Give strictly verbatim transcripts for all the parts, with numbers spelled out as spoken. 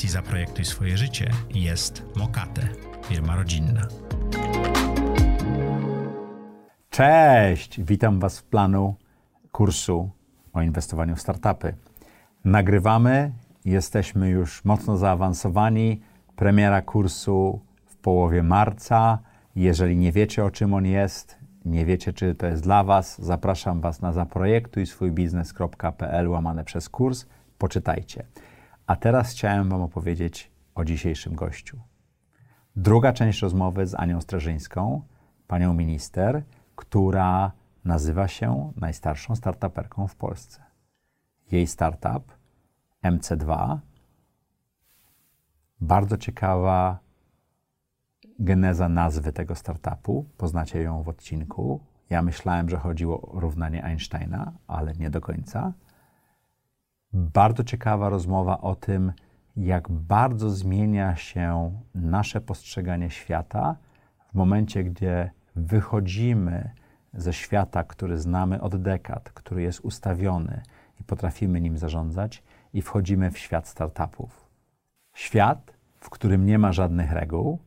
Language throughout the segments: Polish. fundacji Zaprojektuj swoje życie jest Mokate, firma rodzinna. Cześć! Witam Was w planu kursu o inwestowaniu w startupy. Nagrywamy, jesteśmy już mocno zaawansowani. Premiera kursu w połowie marca. Jeżeli nie wiecie, o czym on jest, nie wiecie, czy to jest dla Was, zapraszam Was na zaprojektujswójbiznes.pl łamane przez kurs. Poczytajcie. A teraz chciałem Wam opowiedzieć o dzisiejszym gościu. Druga część rozmowy z Anią Strażyńską, panią minister, która nazywa się najstarszą startuperką w Polsce. Jej startup M C dwa. Bardzo ciekawa geneza nazwy tego startupu. Poznacie ją w odcinku. Ja myślałem, że chodziło o równanie Einsteina, ale nie do końca. Bardzo ciekawa rozmowa o tym, jak bardzo zmienia się nasze postrzeganie świata w momencie, gdzie wychodzimy ze świata, który znamy od dekad, który jest ustawiony i potrafimy nim zarządzać, i wchodzimy w świat startupów. Świat, w którym nie ma żadnych reguł,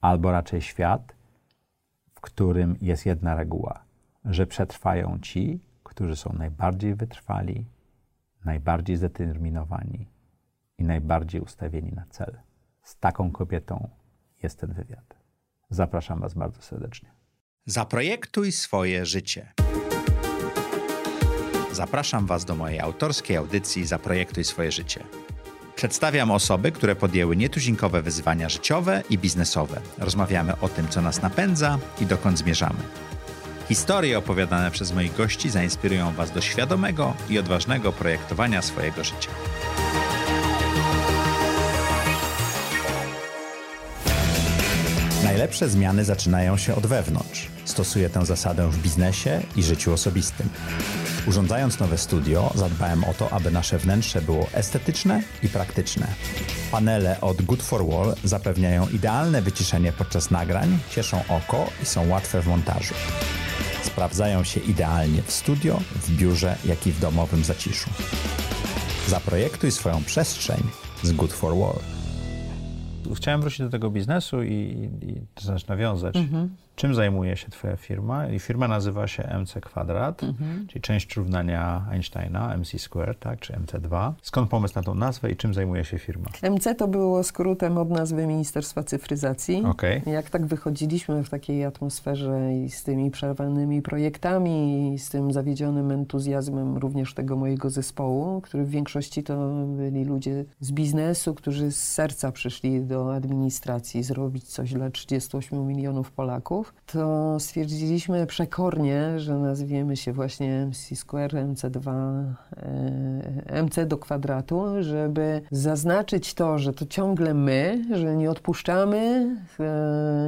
albo raczej świat, w którym jest jedna reguła, że przetrwają ci, którzy są najbardziej wytrwali, najbardziej zdeterminowani i najbardziej ustawieni na cel. Z taką kobietą jest ten wywiad. Zapraszam Was bardzo serdecznie. Zaprojektuj swoje życie. Zapraszam Was do mojej autorskiej audycji Zaprojektuj swoje życie. Przedstawiam osoby, które podjęły nietuzinkowe wyzwania życiowe i biznesowe. Rozmawiamy o tym, co nas napędza i dokąd zmierzamy. Historie opowiadane przez moich gości zainspirują Was do świadomego i odważnego projektowania swojego życia. Najlepsze zmiany zaczynają się od wewnątrz. Stosuję tę zasadę w biznesie i życiu osobistym. Urządzając nowe studio, zadbałem o to, aby nasze wnętrze było estetyczne i praktyczne. Panele od Good for Wall zapewniają idealne wyciszenie podczas nagrań, cieszą oko i są łatwe w montażu. Sprawdzają się idealnie w studio, w biurze, jak i w domowym zaciszu. Zaprojektuj swoją przestrzeń z Good for Wall. Chciałem wrócić do tego biznesu i, i, i to znaczy nawiązać. Mhm. Czym zajmuje się Twoja firma? I firma nazywa się M C kwadrat, mhm. czyli część równania Einsteina, M C squared, tak, czy M C dwa. Skąd pomysł na tą nazwę i czym zajmuje się firma? M C to było skrótem od nazwy Ministerstwa Cyfryzacji. Okay. Jak tak wychodziliśmy w takiej atmosferze i z tymi przerwanymi projektami, i z tym zawiedzionym entuzjazmem również tego mojego zespołu, który w większości to byli ludzie z biznesu, którzy z serca przyszli do administracji zrobić coś dla trzydziestu ośmiu milionów Polaków, to stwierdziliśmy przekornie, że nazwiemy się właśnie M C squared, M C dwa, M C do kwadratu, żeby zaznaczyć to, że to ciągle my, że nie odpuszczamy,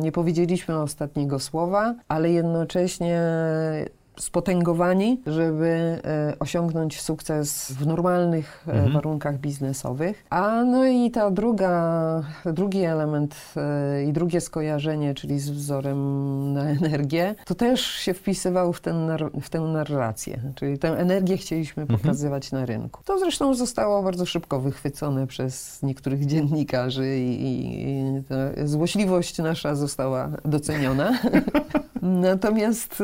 nie powiedzieliśmy ostatniego słowa, ale jednocześnie spotęgowani, żeby e, osiągnąć sukces w normalnych mhm. e, warunkach biznesowych. A no i ta druga, drugi element e, i drugie skojarzenie, czyli z wzorem na energię, to też się wpisywał w, ten nar- w tę narrację, czyli tę energię chcieliśmy mhm. pokazywać na rynku. To zresztą zostało bardzo szybko wychwycone przez niektórych dziennikarzy i, i, i ta złośliwość nasza została doceniona. Natomiast...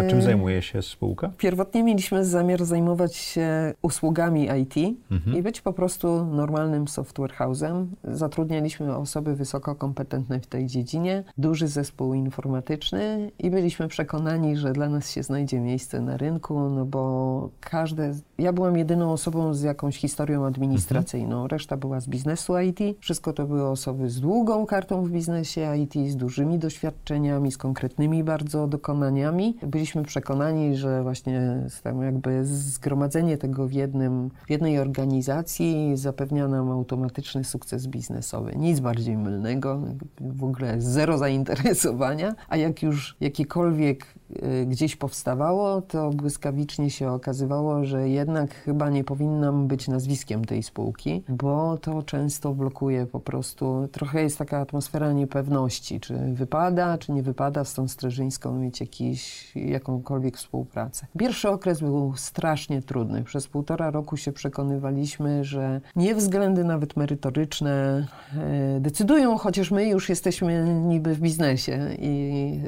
A czym zajmuje się spółka? Pierwotnie mieliśmy zamiar zajmować się usługami I T mhm. i być po prostu normalnym software house'em. Zatrudnialiśmy osoby wysoko kompetentne w tej dziedzinie, duży zespół informatyczny i byliśmy przekonani, że dla nas się znajdzie miejsce na rynku, no bo każde... Ja byłam jedyną osobą z jakąś historią administracyjną. Mhm. Reszta była z biznesu I T. Wszystko to były osoby z długą kartą w biznesie I T, z dużymi doświadczeniami, z konkretnymi bardzo dokonaniami. Byliśmy przekonani, że właśnie tam jakby zgromadzenie tego w, jednym, w jednej organizacji zapewnia nam automatyczny sukces biznesowy. Nic bardziej mylnego, w ogóle zero zainteresowania, a jak już jakiekolwiek y, gdzieś powstawało, to błyskawicznie się okazywało, że jednak chyba nie powinnam być nazwiskiem tej spółki, bo to często blokuje po prostu, trochę jest taka atmosfera niepewności, czy wypada, czy nie wypada z tą Strażyńską mieć jakiś, jakąkolwiek współpracę. Pierwszy okres był strasznie trudny. Przez półtora roku się przekonywaliśmy, że nie względy nawet merytoryczne decydują, chociaż my już jesteśmy niby w biznesie i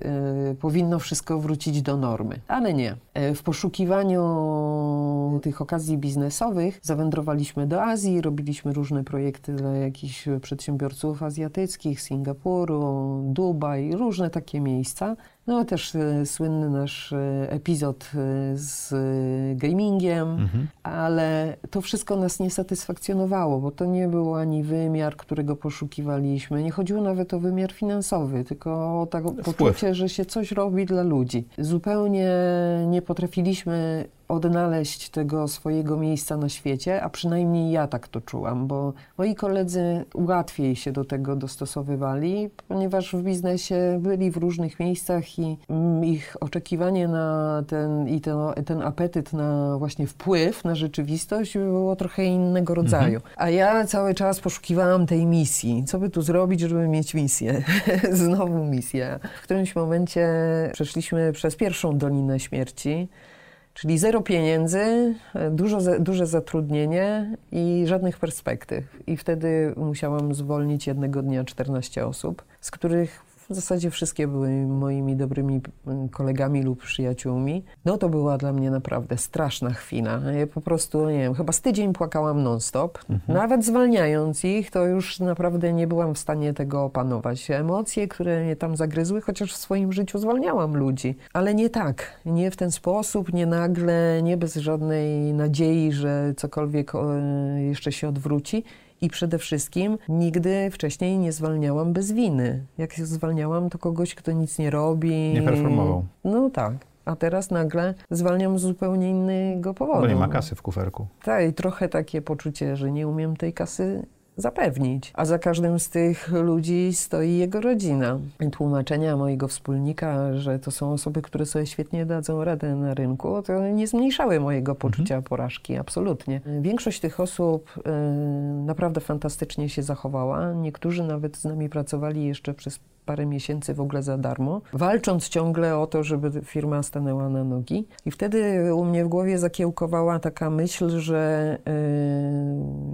powinno wszystko wrócić do normy. Ale nie. W poszukiwaniu tych okazji biznesowych zawędrowaliśmy do Azji, robiliśmy różne projekty dla jakichś przedsiębiorców azjatyckich, Singapuru, Dubaj, różne takie miejsca. No też e, słynny nasz e, epizod e, z e, gamingiem, mhm. ale to wszystko nas nie satysfakcjonowało, bo to nie był ani wymiar, którego poszukiwaliśmy. Nie chodziło nawet o wymiar finansowy, tylko o tak, poczucie, że się coś robi dla ludzi. Zupełnie nie potrafiliśmy odnaleźć tego swojego miejsca na świecie, a przynajmniej ja tak to czułam, bo moi koledzy łatwiej się do tego dostosowywali, ponieważ w biznesie byli w różnych miejscach i ich oczekiwanie na ten, i ten, ten apetyt na właśnie wpływ na rzeczywistość było trochę innego rodzaju. Mhm. A ja cały czas poszukiwałam tej misji. Co by tu zrobić, żeby mieć misję? Znowu misję. W którymś momencie przeszliśmy przez pierwszą dolinę śmierci. Czyli zero pieniędzy, dużo, duże zatrudnienie i żadnych perspektyw. I wtedy musiałam zwolnić jednego dnia czternaście osób, z których w zasadzie wszystkie były moimi dobrymi kolegami lub przyjaciółmi. No to była dla mnie naprawdę straszna chwila. Ja po prostu, nie wiem, chyba z tydzień płakałam non-stop. Mhm. Nawet zwalniając ich, to już naprawdę nie byłam w stanie tego opanować. Emocje, które mnie tam zagryzły, chociaż w swoim życiu zwalniałam ludzi. Ale nie tak, nie w ten sposób, nie nagle, nie bez żadnej nadziei, że cokolwiek jeszcze się odwróci. I przede wszystkim nigdy wcześniej nie zwalniałam bez winy. Jak się zwalniałam, to kogoś, kto nic nie robi. Nie performował. No tak. A teraz nagle zwalniam z zupełnie innego powodu. Bo nie ma kasy w kuferku. Tak, i trochę takie poczucie, że nie umiem tej kasy zapewnić. A za każdym z tych ludzi stoi jego rodzina. Tłumaczenia mojego wspólnika, że to są osoby, które sobie świetnie dadzą radę na rynku, to nie zmniejszały mojego poczucia mhm. porażki, absolutnie. Większość tych osób y, naprawdę fantastycznie się zachowała. Niektórzy nawet z nami pracowali jeszcze przez parę miesięcy w ogóle za darmo, walcząc ciągle o to, żeby firma stanęła na nogi. I wtedy u mnie w głowie zakiełkowała taka myśl, że yy,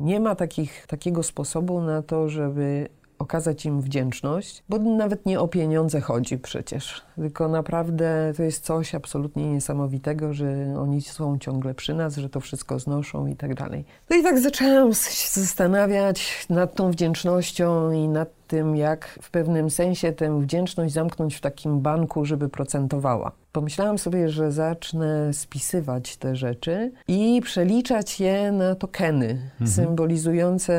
nie ma takich, takiego sposobu na to, żeby okazać im wdzięczność, bo nawet nie o pieniądze chodzi przecież, tylko naprawdę to jest coś absolutnie niesamowitego, że oni są ciągle przy nas, że to wszystko znoszą i tak dalej. No i tak zaczęłam się zastanawiać nad tą wdzięcznością i nad tym, jak w pewnym sensie tę wdzięczność zamknąć w takim banku, żeby procentowała. Pomyślałam sobie, że zacznę spisywać te rzeczy i przeliczać je na tokeny, mhm. symbolizujące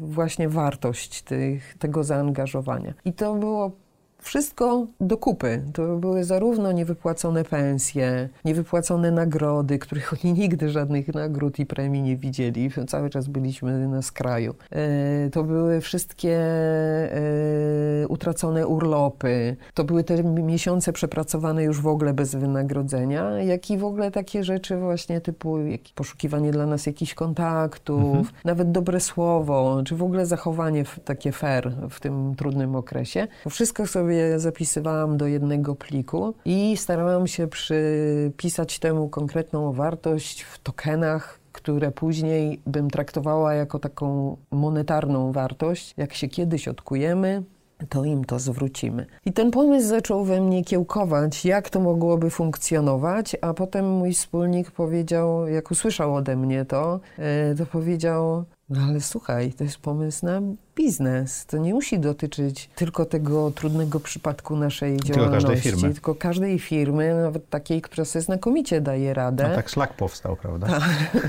właśnie wartość tych, tego zaangażowania. I to było wszystko do kupy. To były zarówno niewypłacone pensje, niewypłacone nagrody, których oni nigdy żadnych nagród i premii nie widzieli. Cały czas byliśmy na skraju. To były wszystkie utracone urlopy. To były te miesiące przepracowane już w ogóle bez wynagrodzenia, jak i w ogóle takie rzeczy właśnie typu poszukiwanie dla nas jakichś kontaktów, mhm. nawet dobre słowo, czy w ogóle zachowanie takie fair w tym trudnym okresie. Wszystko sobie zapisywałam do jednego pliku i starałam się przypisać temu konkretną wartość w tokenach, które później bym traktowała jako taką monetarną wartość. Jak się kiedyś odkujemy, to im to zwrócimy. I ten pomysł zaczął we mnie kiełkować, jak to mogłoby funkcjonować, a potem mój wspólnik powiedział, jak usłyszał ode mnie to, to powiedział: no ale słuchaj, to jest pomysł na biznes. To nie musi dotyczyć tylko tego trudnego przypadku naszej tylko działalności. Każdej firmy. Tylko każdej firmy, nawet takiej, która sobie znakomicie daje radę. No tak szlak powstał, prawda? Tak.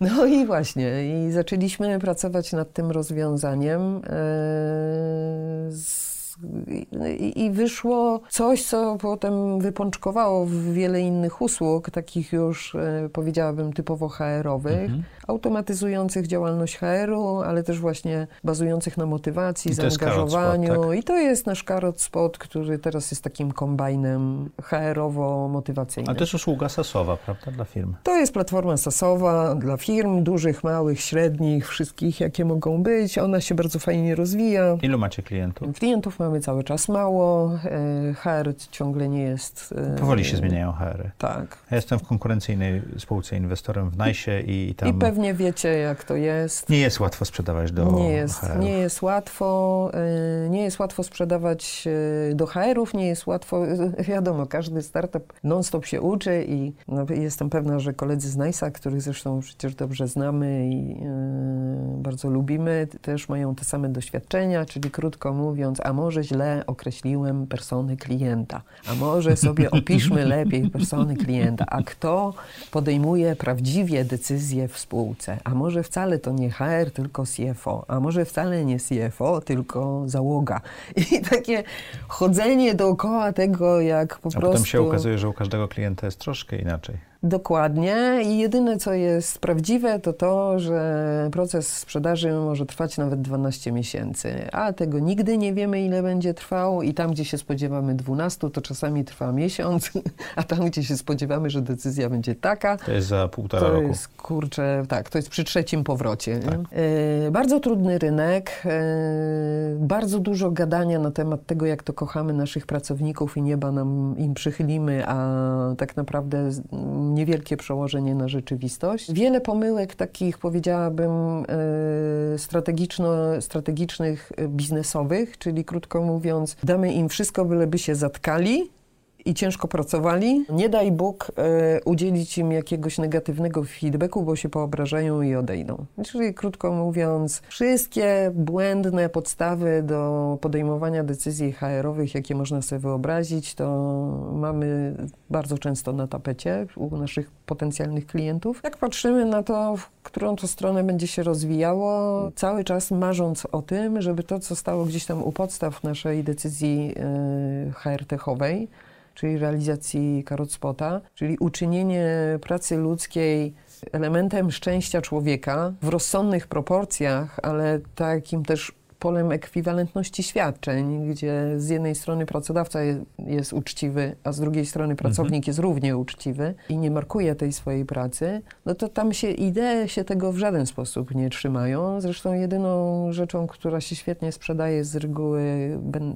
No i właśnie. I zaczęliśmy pracować nad tym rozwiązaniem. Z I wyszło coś, co potem wypączkowało w wiele innych usług, takich już, powiedziałabym, typowo H R-owych, mhm. automatyzujących działalność H R-u, ale też właśnie bazujących na motywacji, I zaangażowaniu. Spot, tak? I to jest nasz Karot Spot, który teraz jest takim kombajnem H R-owo-motywacyjnym. Ale też usługa sasowa, prawda, dla firm? To jest platforma sasowa dla firm, dużych, małych, średnich, wszystkich, jakie mogą być. Ona się bardzo fajnie rozwija. Ilu macie klientów? Klientów mamy mamy cały czas mało, H R ciągle nie jest... Powoli się zmieniają H R-y. Tak. Ja jestem w konkurencyjnej spółce inwestorem w najsie i tam... I pewnie wiecie, jak to jest. Nie jest łatwo sprzedawać do nie jest, H R-ów. Nie jest łatwo, nie jest łatwo sprzedawać do H R-ów, nie jest łatwo... Wiadomo, każdy startup non-stop się uczy i no, jestem pewna, że koledzy z najsa, których zresztą przecież dobrze znamy i yy, bardzo lubimy, też mają te same doświadczenia, czyli krótko mówiąc, a może źle określiłem persony klienta, a może sobie opiszmy lepiej persony klienta, a kto podejmuje prawdziwie decyzje w spółce, a może wcale to nie H R, tylko C F O, a może wcale nie C F O, tylko załoga. I takie chodzenie dookoła tego, jak po a prostu... A potem się okazuje, że u każdego klienta jest troszkę inaczej. Dokładnie i jedyne, co jest prawdziwe, to to, że proces sprzedaży może trwać nawet dwanaście miesięcy, a tego nigdy nie wiemy, ile będzie trwał i tam, gdzie się spodziewamy dwunastu, to czasami trwa miesiąc, a tam, gdzie się spodziewamy, że decyzja będzie taka... To jest za półtora to roku. To jest, kurczę, tak, to jest przy trzecim powrocie. Tak. Yy, bardzo trudny rynek, yy, bardzo dużo gadania na temat tego, jak to kochamy naszych pracowników i nieba nam im przychylimy, a tak naprawdę... niewielkie przełożenie na rzeczywistość. Wiele pomyłek takich, powiedziałabym, strategiczno, strategicznych, biznesowych, czyli krótko mówiąc, damy im wszystko, byleby się zatkali i ciężko pracowali. Nie daj Bóg e, udzielić im jakiegoś negatywnego feedbacku, bo się poobrażają i odejdą. Czyli krótko mówiąc, wszystkie błędne podstawy do podejmowania decyzji H R-owych, jakie można sobie wyobrazić, to mamy bardzo często na tapecie u naszych potencjalnych klientów. Jak patrzymy na to, w którą to stronę będzie się rozwijało, cały czas marząc o tym, żeby to, co stało gdzieś tam u podstaw naszej decyzji e, H R-techowej, czyli realizacji Karot Spota, czyli uczynienie pracy ludzkiej elementem szczęścia człowieka w rozsądnych proporcjach, ale takim też polem ekwiwalentności świadczeń, gdzie z jednej strony pracodawca je, jest uczciwy, a z drugiej strony pracownik mhm. jest równie uczciwy i nie markuje tej swojej pracy, no to tam się idee się tego w żaden sposób nie trzymają. Zresztą jedyną rzeczą, która się świetnie sprzedaje z reguły ben,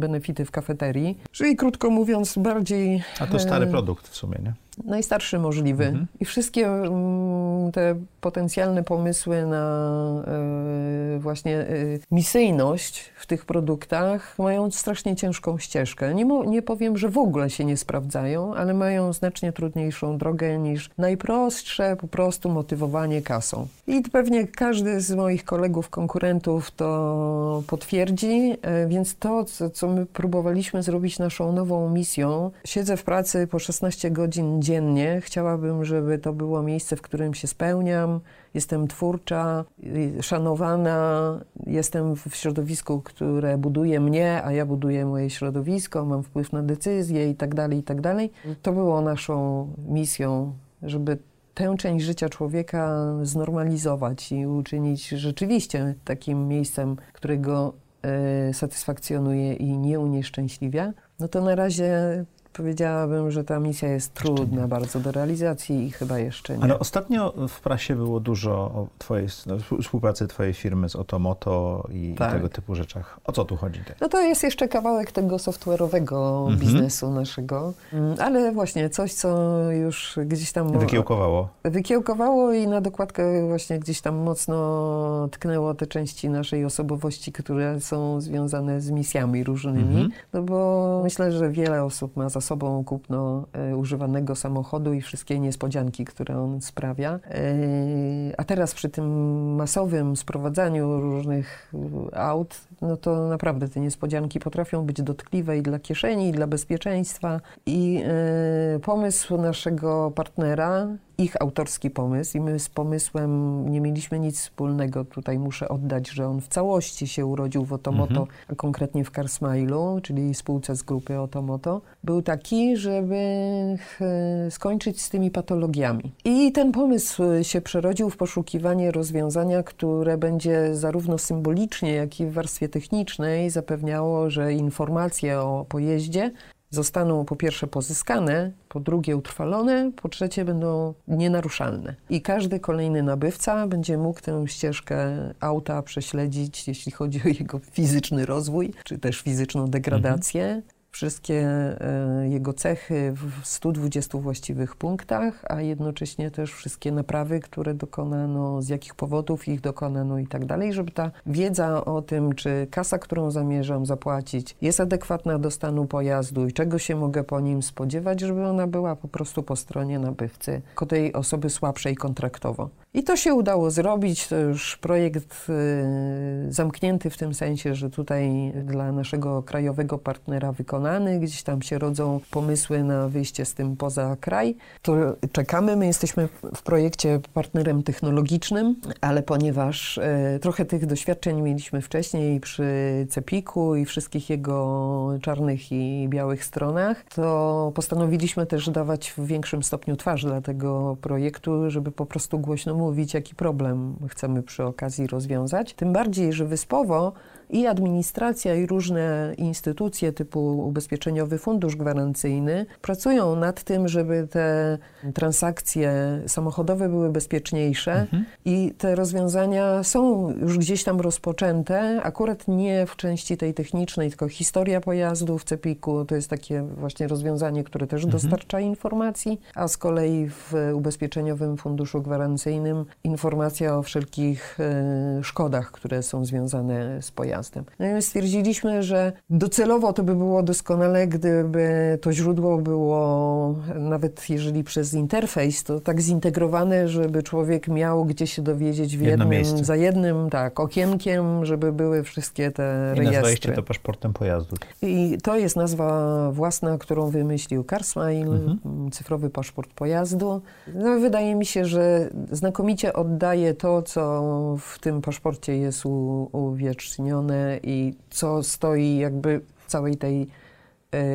benefity w kafeterii, czyli krótko mówiąc bardziej... A to stary produkt w sumie, nie? Najstarszy możliwy. Mhm. I wszystkie mm, te potencjalne pomysły na y, właśnie y, misyjność w tych produktach mają strasznie ciężką ścieżkę. Nie, nie powiem, że w ogóle się nie sprawdzają, ale mają znacznie trudniejszą drogę niż najprostsze po prostu motywowanie kasą. I pewnie każdy z moich kolegów, konkurentów to potwierdzi, y, więc to, co, co my próbowaliśmy zrobić naszą nową misją, siedzę w pracy po szesnaście godzin dziennie. Chciałabym, żeby to było miejsce, w którym się spełniam, jestem twórcza, szanowana, jestem w środowisku, które buduje mnie, a ja buduję moje środowisko, mam wpływ na decyzje i tak dalej, i tak dalej. To było naszą misją, żeby tę część życia człowieka znormalizować i uczynić rzeczywiście takim miejscem, którego y, satysfakcjonuje i nie unieszczęśliwia. No to na razie powiedziałabym, że ta misja jest trudna bardzo do realizacji i chyba jeszcze nie. Ale ostatnio w prasie było dużo o twojej, no, współpracy twojej firmy z Otomoto i tak. tego typu rzeczach. O co tu chodzi? Tutaj? No to jest jeszcze kawałek tego software'owego mhm. biznesu naszego, ale właśnie coś, co już gdzieś tam... Wykiełkowało. Wykiełkowało i na dokładkę właśnie gdzieś tam mocno tknęło te części naszej osobowości, które są związane z misjami różnymi, mhm. no bo myślę, że wiele osób ma za sobą kupno y, używanego samochodu i wszystkie niespodzianki, które on sprawia. Yy, a teraz przy tym masowym sprowadzaniu różnych aut, no to naprawdę te niespodzianki potrafią być dotkliwe i dla kieszeni, i dla bezpieczeństwa. I yy, pomysł naszego partnera, ich autorski pomysł i my z pomysłem nie mieliśmy nic wspólnego. Tutaj muszę oddać, że on w całości się urodził w Otomoto, mhm. a konkretnie w Carsmile'u, czyli spółce z grupy Otomoto. Był taki, żeby skończyć z tymi patologiami. I ten pomysł się przerodził w poszukiwanie rozwiązania, które będzie zarówno symbolicznie, jak i w warstwie technicznej zapewniało, że informacje o pojeździe zostaną po pierwsze pozyskane, po drugie utrwalone, po trzecie będą nienaruszalne. I każdy kolejny nabywca będzie mógł tę ścieżkę auta prześledzić, jeśli chodzi o jego fizyczny rozwój, czy też fizyczną degradację. Mhm. Wszystkie y, jego cechy w stu dwudziestu właściwych punktach, a jednocześnie też wszystkie naprawy, które dokonano, z jakich powodów ich dokonano i tak dalej, żeby ta wiedza o tym, czy kasa, którą zamierzam zapłacić, jest adekwatna do stanu pojazdu i czego się mogę po nim spodziewać, żeby ona była po prostu po stronie nabywcy, tylko tej osoby słabszej kontraktowo. I to się udało zrobić, to już projekt y, zamknięty w tym sensie, że tutaj dla naszego krajowego partnera wykonany, gdzieś tam się rodzą pomysły na wyjście z tym poza kraj. To czekamy, my jesteśmy w projekcie partnerem technologicznym, ale ponieważ y, trochę tych doświadczeń mieliśmy wcześniej przy Cepiku i wszystkich jego czarnych i białych stronach, to postanowiliśmy też dawać w większym stopniu twarz dla tego projektu, żeby po prostu głośno mówić, jaki problem chcemy przy okazji rozwiązać. Tym bardziej, że wyspowo i administracja, i różne instytucje typu Ubezpieczeniowy Fundusz Gwarancyjny pracują nad tym, żeby te transakcje samochodowe były bezpieczniejsze. Mhm. I te rozwiązania są już gdzieś tam rozpoczęte, akurat nie w części tej technicznej, tylko historia pojazdu w Cepiku to jest takie właśnie rozwiązanie, które też mhm. dostarcza informacji, a z kolei w Ubezpieczeniowym Funduszu Gwarancyjnym informacja o wszelkich y, szkodach, które są związane z pojazdem. No i stwierdziliśmy, że docelowo to by było doskonale, gdyby to źródło było, nawet jeżeli przez interfejs, to tak zintegrowane, żeby człowiek miał gdzie się dowiedzieć w jednym, Jedno za jednym tak, okienkiem, żeby były wszystkie te I rejestry. I nazwaliście to paszportem pojazdu. I to jest nazwa własna, którą wymyślił Carsmile, mhm. cyfrowy paszport pojazdu. No, wydaje mi się, że znakomicie oddaje to, co w tym paszporcie jest u, uwiecznione i co stoi jakby w całej tej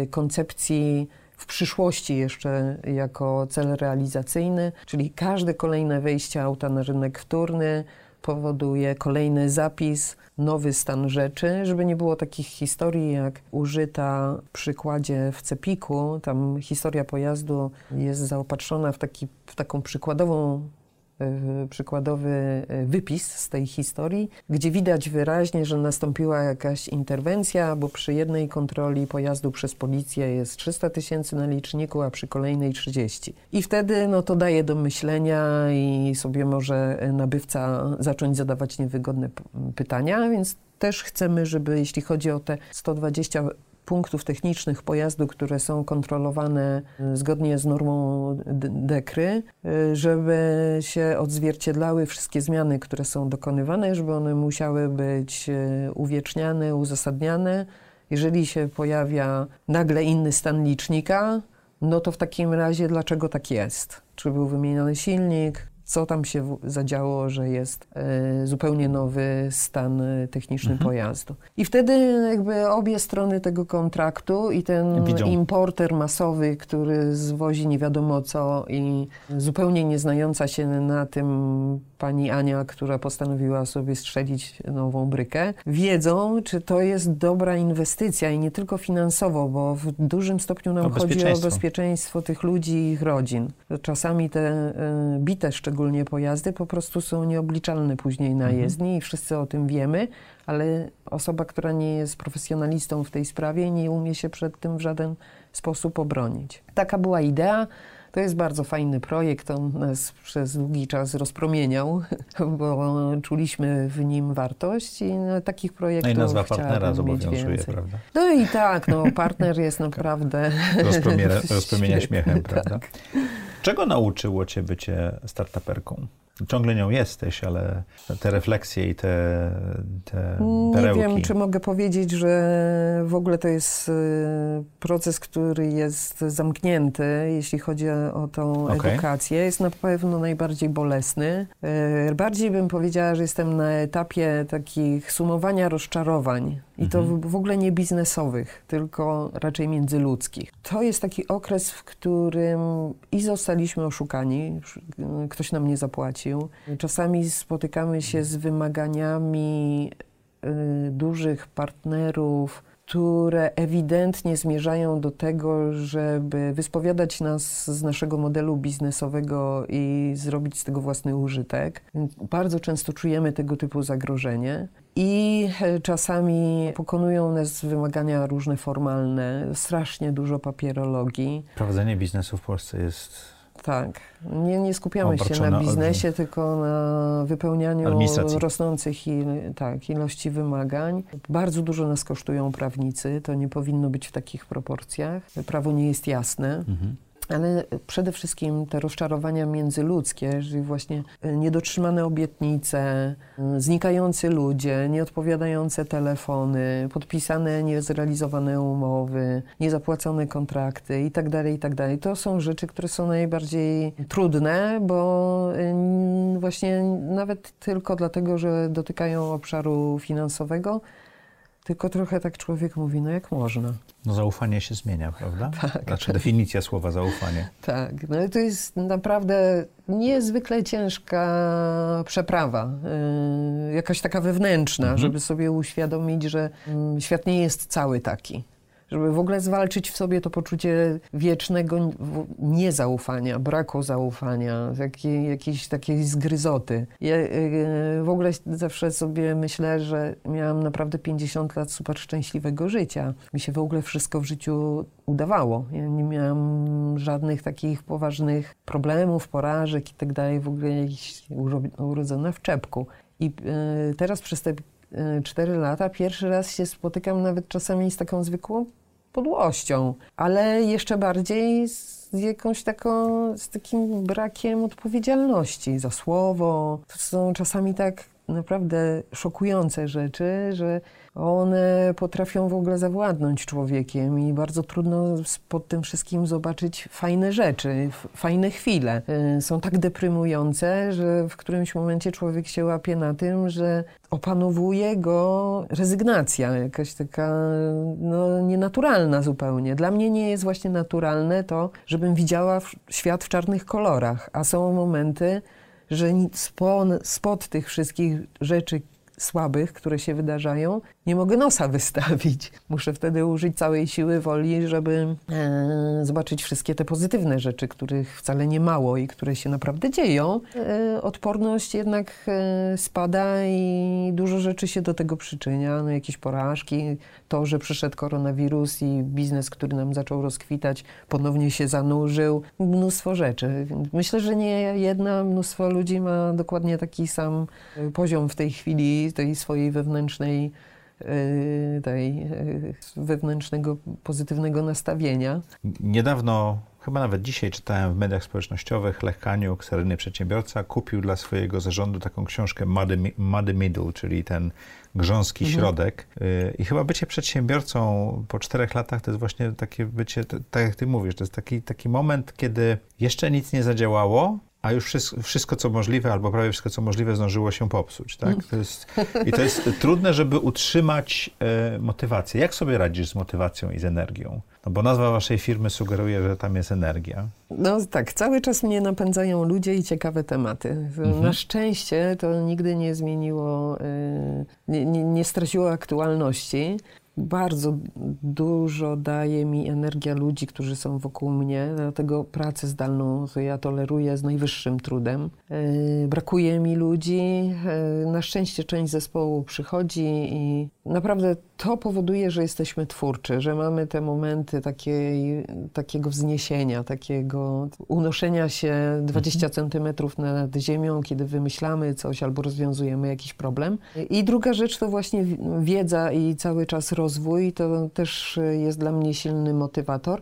y, koncepcji w przyszłości jeszcze jako cel realizacyjny, czyli każde kolejne wejście auta na rynek wtórny powoduje kolejny zapis, nowy stan rzeczy, żeby nie było takich historii jak użyta w przykładzie w Cepiku, tam historia pojazdu jest zaopatrzona w, taki, w taką przykładową przykładowy wypis z tej historii, gdzie widać wyraźnie, że nastąpiła jakaś interwencja, bo przy jednej kontroli pojazdu przez policję jest trzysta tysięcy na liczniku, a przy kolejnej trzydzieści. I wtedy no, to daje do myślenia i sobie może nabywca zacząć zadawać niewygodne pytania, więc też chcemy, żeby jeśli chodzi o te sto dwadzieścia punktów technicznych pojazdu, które są kontrolowane zgodnie z normą dekry, żeby się odzwierciedlały wszystkie zmiany, które są dokonywane, żeby one musiały być uwieczniane, uzasadniane. Jeżeli się pojawia nagle inny stan licznika, no to w takim razie dlaczego tak jest? Czy był wymieniony silnik? Co tam się zadziało, że jest y, zupełnie nowy stan techniczny mhm. pojazdu. I wtedy jakby obie strony tego kontraktu i ten Widzą. Importer masowy, który zwozi nie wiadomo co i zupełnie nieznająca się na tym pani Ania, która postanowiła sobie strzelić nową brykę, wiedzą, czy to jest dobra inwestycja i nie tylko finansowo, bo w dużym stopniu nam chodzi o bezpieczeństwo tych ludzi i ich rodzin. Czasami te y, bite szczególnie Ogólnie pojazdy po prostu są nieobliczalne później na jezdni i wszyscy o tym wiemy, ale osoba, która nie jest profesjonalistą w tej sprawie, nie umie się przed tym w żaden sposób obronić. Taka była idea. To jest bardzo fajny projekt, on nas przez długi czas rozpromieniał, bo czuliśmy w nim wartość i no, takich projektów chciałabym mieć więcej. No i nazwa partnera zobowiązuje, prawda? No i tak, no, partner jest naprawdę... Rozpromienia śmiechem, prawda? Tak. Czego nauczyło cię bycie startuperką? Ciągle nią jesteś, ale te refleksje i te, te perełki. Nie wiem, czy mogę powiedzieć, że w ogóle to jest proces, który jest zamknięty, jeśli chodzi o tą okay. edukację. Jest na pewno najbardziej bolesny. Bardziej bym powiedziała, że jestem na etapie takich sumowania rozczarowań. I to w ogóle nie biznesowych, tylko raczej międzyludzkich. To jest taki okres, w którym i zostaliśmy oszukani, ktoś nam nie zapłacił. Czasami spotykamy się z wymaganiami y, dużych partnerów, które ewidentnie zmierzają do tego, żeby wyspowiadać nas z naszego modelu biznesowego i zrobić z tego własny użytek. Bardzo często czujemy tego typu zagrożenie i czasami pokonują nas wymagania różne formalne, strasznie dużo papierologii. Prowadzenie biznesu w Polsce jest... Tak. Nie, nie skupiamy się na biznesie, od... tylko na wypełnianiu rosnących il, tak, ilości wymagań. Bardzo dużo nas kosztują prawnicy, to nie powinno być w takich proporcjach. Prawo nie jest jasne, mhm. ale przede wszystkim te rozczarowania międzyludzkie, czyli właśnie niedotrzymane obietnice, znikający ludzie, nieodpowiadające telefony, podpisane, niezrealizowane umowy, niezapłacone kontrakty itd., itd. To są rzeczy, które są najbardziej trudne, bo właśnie nawet tylko dlatego, że dotykają obszaru finansowego, tylko trochę tak człowiek mówi, no jak można. No zaufanie się zmienia, prawda? Tak. Znaczy definicja słowa zaufanie. Tak, no to jest naprawdę niezwykle ciężka przeprawa, yy, jakaś taka wewnętrzna, mhm. żeby sobie uświadomić, że yy, świat nie jest cały taki. Żeby w ogóle zwalczyć w sobie to poczucie wiecznego niezaufania, braku zaufania, takiej, jakiejś takiej zgryzoty. Ja w ogóle zawsze sobie myślę, że miałam naprawdę pięćdziesiąt lat super szczęśliwego życia. Mi się w ogóle wszystko w życiu udawało. Ja nie miałam żadnych takich poważnych problemów, porażek i tak dalej. W ogóle urodzona w czepku. I teraz przez te cztery lata. Pierwszy raz się spotykam nawet czasami z taką zwykłą podłością, ale jeszcze bardziej z jakąś taką, z takim brakiem odpowiedzialności za słowo. To są czasami tak naprawdę szokujące rzeczy, że one potrafią w ogóle zawładnąć człowiekiem i bardzo trudno pod tym wszystkim zobaczyć fajne rzeczy, fajne chwile. Są tak deprymujące, że w którymś momencie człowiek się łapie na tym, że opanowuje go rezygnacja, jakaś taka no, nienaturalna zupełnie. Dla mnie nie jest właśnie naturalne to, żebym widziała świat w czarnych kolorach, a są momenty, że spod tych wszystkich rzeczy słabych, które się wydarzają, nie mogę nosa wystawić. Muszę wtedy użyć całej siły woli, żeby e, zobaczyć wszystkie te pozytywne rzeczy, których wcale nie mało i które się naprawdę dzieją. E, odporność jednak e, spada i dużo rzeczy się do tego przyczynia. No, jakieś porażki, to, że przyszedł koronawirus i biznes, który nam zaczął rozkwitać, ponownie się zanurzył. Mnóstwo rzeczy. Myślę, że nie jedna, mnóstwo ludzi ma dokładnie taki sam poziom w tej chwili, tej swojej wewnętrznej tej wewnętrznego, pozytywnego nastawienia. Niedawno, chyba nawet dzisiaj czytałem w mediach społecznościowych, Lech Kaniuk, seryjny przedsiębiorca, kupił dla swojego zarządu taką książkę Muddy, Muddy Middle, czyli ten grząski mhm. środek. I chyba bycie przedsiębiorcą po czterech latach to jest właśnie takie bycie, tak jak ty mówisz, to jest taki, taki moment, kiedy jeszcze nic nie zadziałało, a już wszystko, wszystko, co możliwe, albo prawie wszystko, co możliwe, zdążyło się popsuć, tak? To jest, i to jest trudne, żeby utrzymać e, motywację. Jak sobie radzisz z motywacją i z energią? No bo nazwa waszej firmy sugeruje, że tam jest energia. No tak, cały czas mnie napędzają ludzie i ciekawe tematy. Mhm. Na szczęście to nigdy nie zmieniło, y, nie, nie, nie straciło aktualności. Bardzo dużo daje mi energia ludzi, którzy są wokół mnie, dlatego pracę zdalną ja toleruję z najwyższym trudem. Yy, brakuje mi ludzi, yy, na szczęście część zespołu przychodzi i naprawdę to powoduje, że jesteśmy twórczy, że mamy te momenty takiej, takiego wzniesienia, takiego unoszenia się dwadzieścia centymetrów nad ziemią, kiedy wymyślamy coś albo rozwiązujemy jakiś problem. I druga rzecz to właśnie wiedza i cały czas rozwój, to też jest dla mnie silny motywator.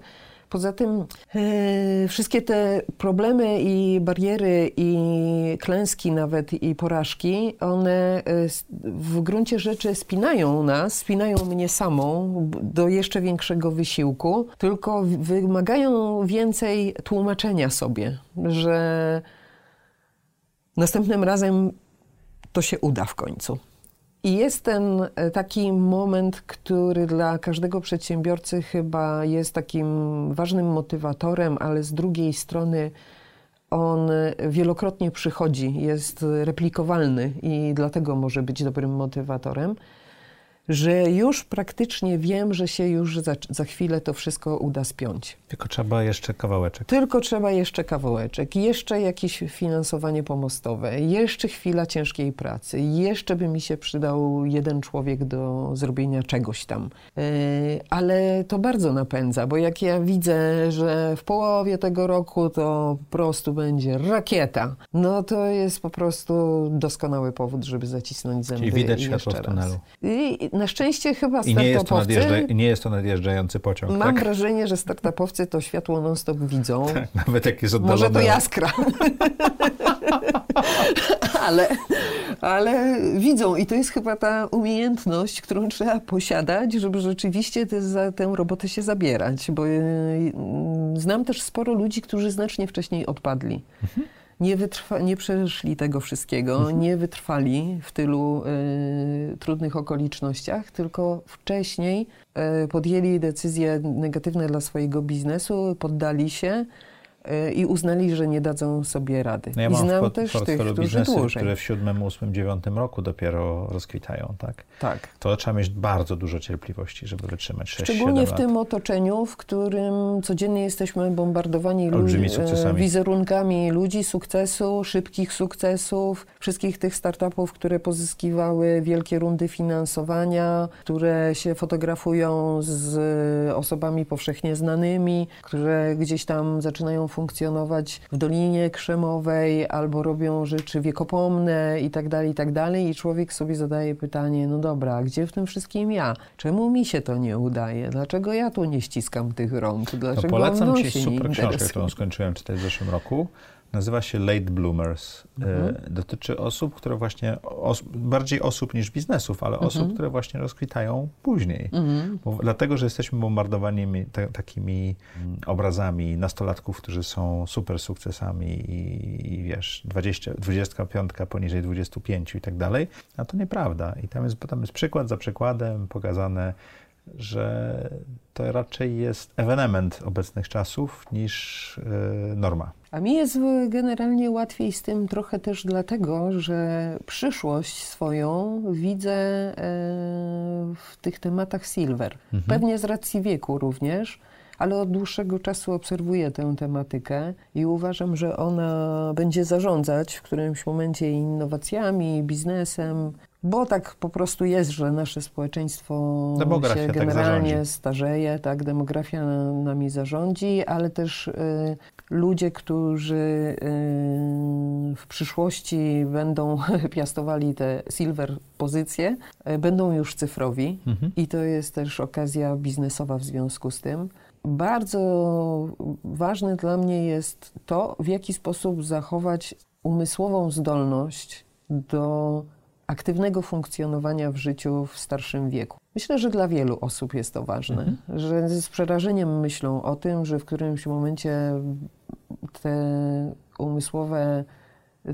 Poza tym yy, wszystkie te problemy i bariery i klęski nawet i porażki, one yy, w gruncie rzeczy spinają nas, spinają mnie samą do jeszcze większego wysiłku, tylko wymagają więcej tłumaczenia sobie, że następnym razem to się uda w końcu. I jest ten taki moment, który dla każdego przedsiębiorcy chyba jest takim ważnym motywatorem, ale z drugiej strony on wielokrotnie przychodzi, jest replikowalny i dlatego może być dobrym motywatorem. że już praktycznie wiem, że się już za, za chwilę to wszystko uda spiąć. Tylko trzeba jeszcze kawałeczek. Tylko trzeba jeszcze kawałeczek, jeszcze jakieś finansowanie pomostowe, jeszcze chwila ciężkiej pracy, jeszcze by mi się przydał jeden człowiek do zrobienia czegoś tam. Yy, ale to bardzo napędza, bo jak ja widzę, że w połowie tego roku to po prostu będzie rakieta, no to jest po prostu doskonały powód, żeby zacisnąć zęby. Czyli widać światło w tunelu. I na szczęście chyba I nie startupowcy... Jest to I nie jest to nadjeżdżający pociąg, Mam tak? wrażenie, że startupowcy to światło non-stop widzą. Tak, nawet jak jest oddalone. Może to jaskra. ale, ale widzą i to jest chyba ta umiejętność, którą trzeba posiadać, żeby rzeczywiście te, za tę robotę się zabierać. Bo y, znam też sporo ludzi, którzy znacznie wcześniej odpadli. Mhm. Nie, wytrwa, nie przeszli tego wszystkiego, mhm. nie wytrwali w tylu y, trudnych okolicznościach, tylko wcześniej y, podjęli decyzje negatywne dla swojego biznesu, poddali się y, i uznali, że nie dadzą sobie rady. No ja I mam znam w też tych, którzy biznesy, dłużej. które w siódmym, ósmym, dziewiątym roku dopiero rozkwitają, tak? Tak. To trzeba mieć bardzo dużo cierpliwości, żeby wytrzymać sześć, Szczególnie w lat. tym otoczeniu, w którym codziennie jesteśmy bombardowani ludźmi, wizerunkami ludzi, sukcesu, szybkich sukcesów, wszystkich tych startupów, które pozyskiwały wielkie rundy finansowania, które się fotografują z osobami powszechnie znanymi, które gdzieś tam zaczynają funkcjonować w Dolinie Krzemowej albo robią rzeczy wiekopomne i tak dalej, i tak dalej. I człowiek sobie zadaje pytanie, no dobra, gdzie w tym wszystkim ja? Czemu mi się to nie udaje? Dlaczego ja tu nie ściskam tych rąk? Dlaczego polecam ci super książkę, którą skończyłem czytać w zeszłym roku. Nazywa się Late Bloomers. Mhm. E, dotyczy osób, które właśnie, os, bardziej osób niż biznesów, ale mhm. osób, które właśnie rozkwitają później. Mhm. Bo, dlatego, że jesteśmy bombardowani te, takimi mhm. obrazami nastolatków, którzy są super sukcesami i, i wiesz, dwadzieścia, dwadzieścia pięć poniżej dwudziestu pięciu i tak dalej, a to nieprawda. I tam jest, tam jest przykład za przykładem pokazane, że to raczej jest ewenement obecnych czasów niż yy, norma. A mi jest generalnie łatwiej z tym trochę też dlatego, że przyszłość swoją widzę w tych tematach silver. Mhm. Pewnie z racji wieku również, ale od dłuższego czasu obserwuję tę tematykę i uważam, że ona będzie zarządzać w którymś momencie innowacjami, biznesem, bo tak po prostu jest, że nasze społeczeństwo demografia się generalnie tak starzeje, tak, demografia nami zarządzi, ale też y, ludzie, którzy y, w przyszłości będą piastowali te silver pozycje, y, będą już cyfrowi mhm. i to jest też okazja biznesowa w związku z tym. Bardzo ważne dla mnie jest to, w jaki sposób zachować umysłową zdolność do aktywnego funkcjonowania w życiu w starszym wieku. Myślę, że dla wielu osób jest to ważne, mhm. że z przerażeniem myślą o tym, że w którymś momencie te umysłowe,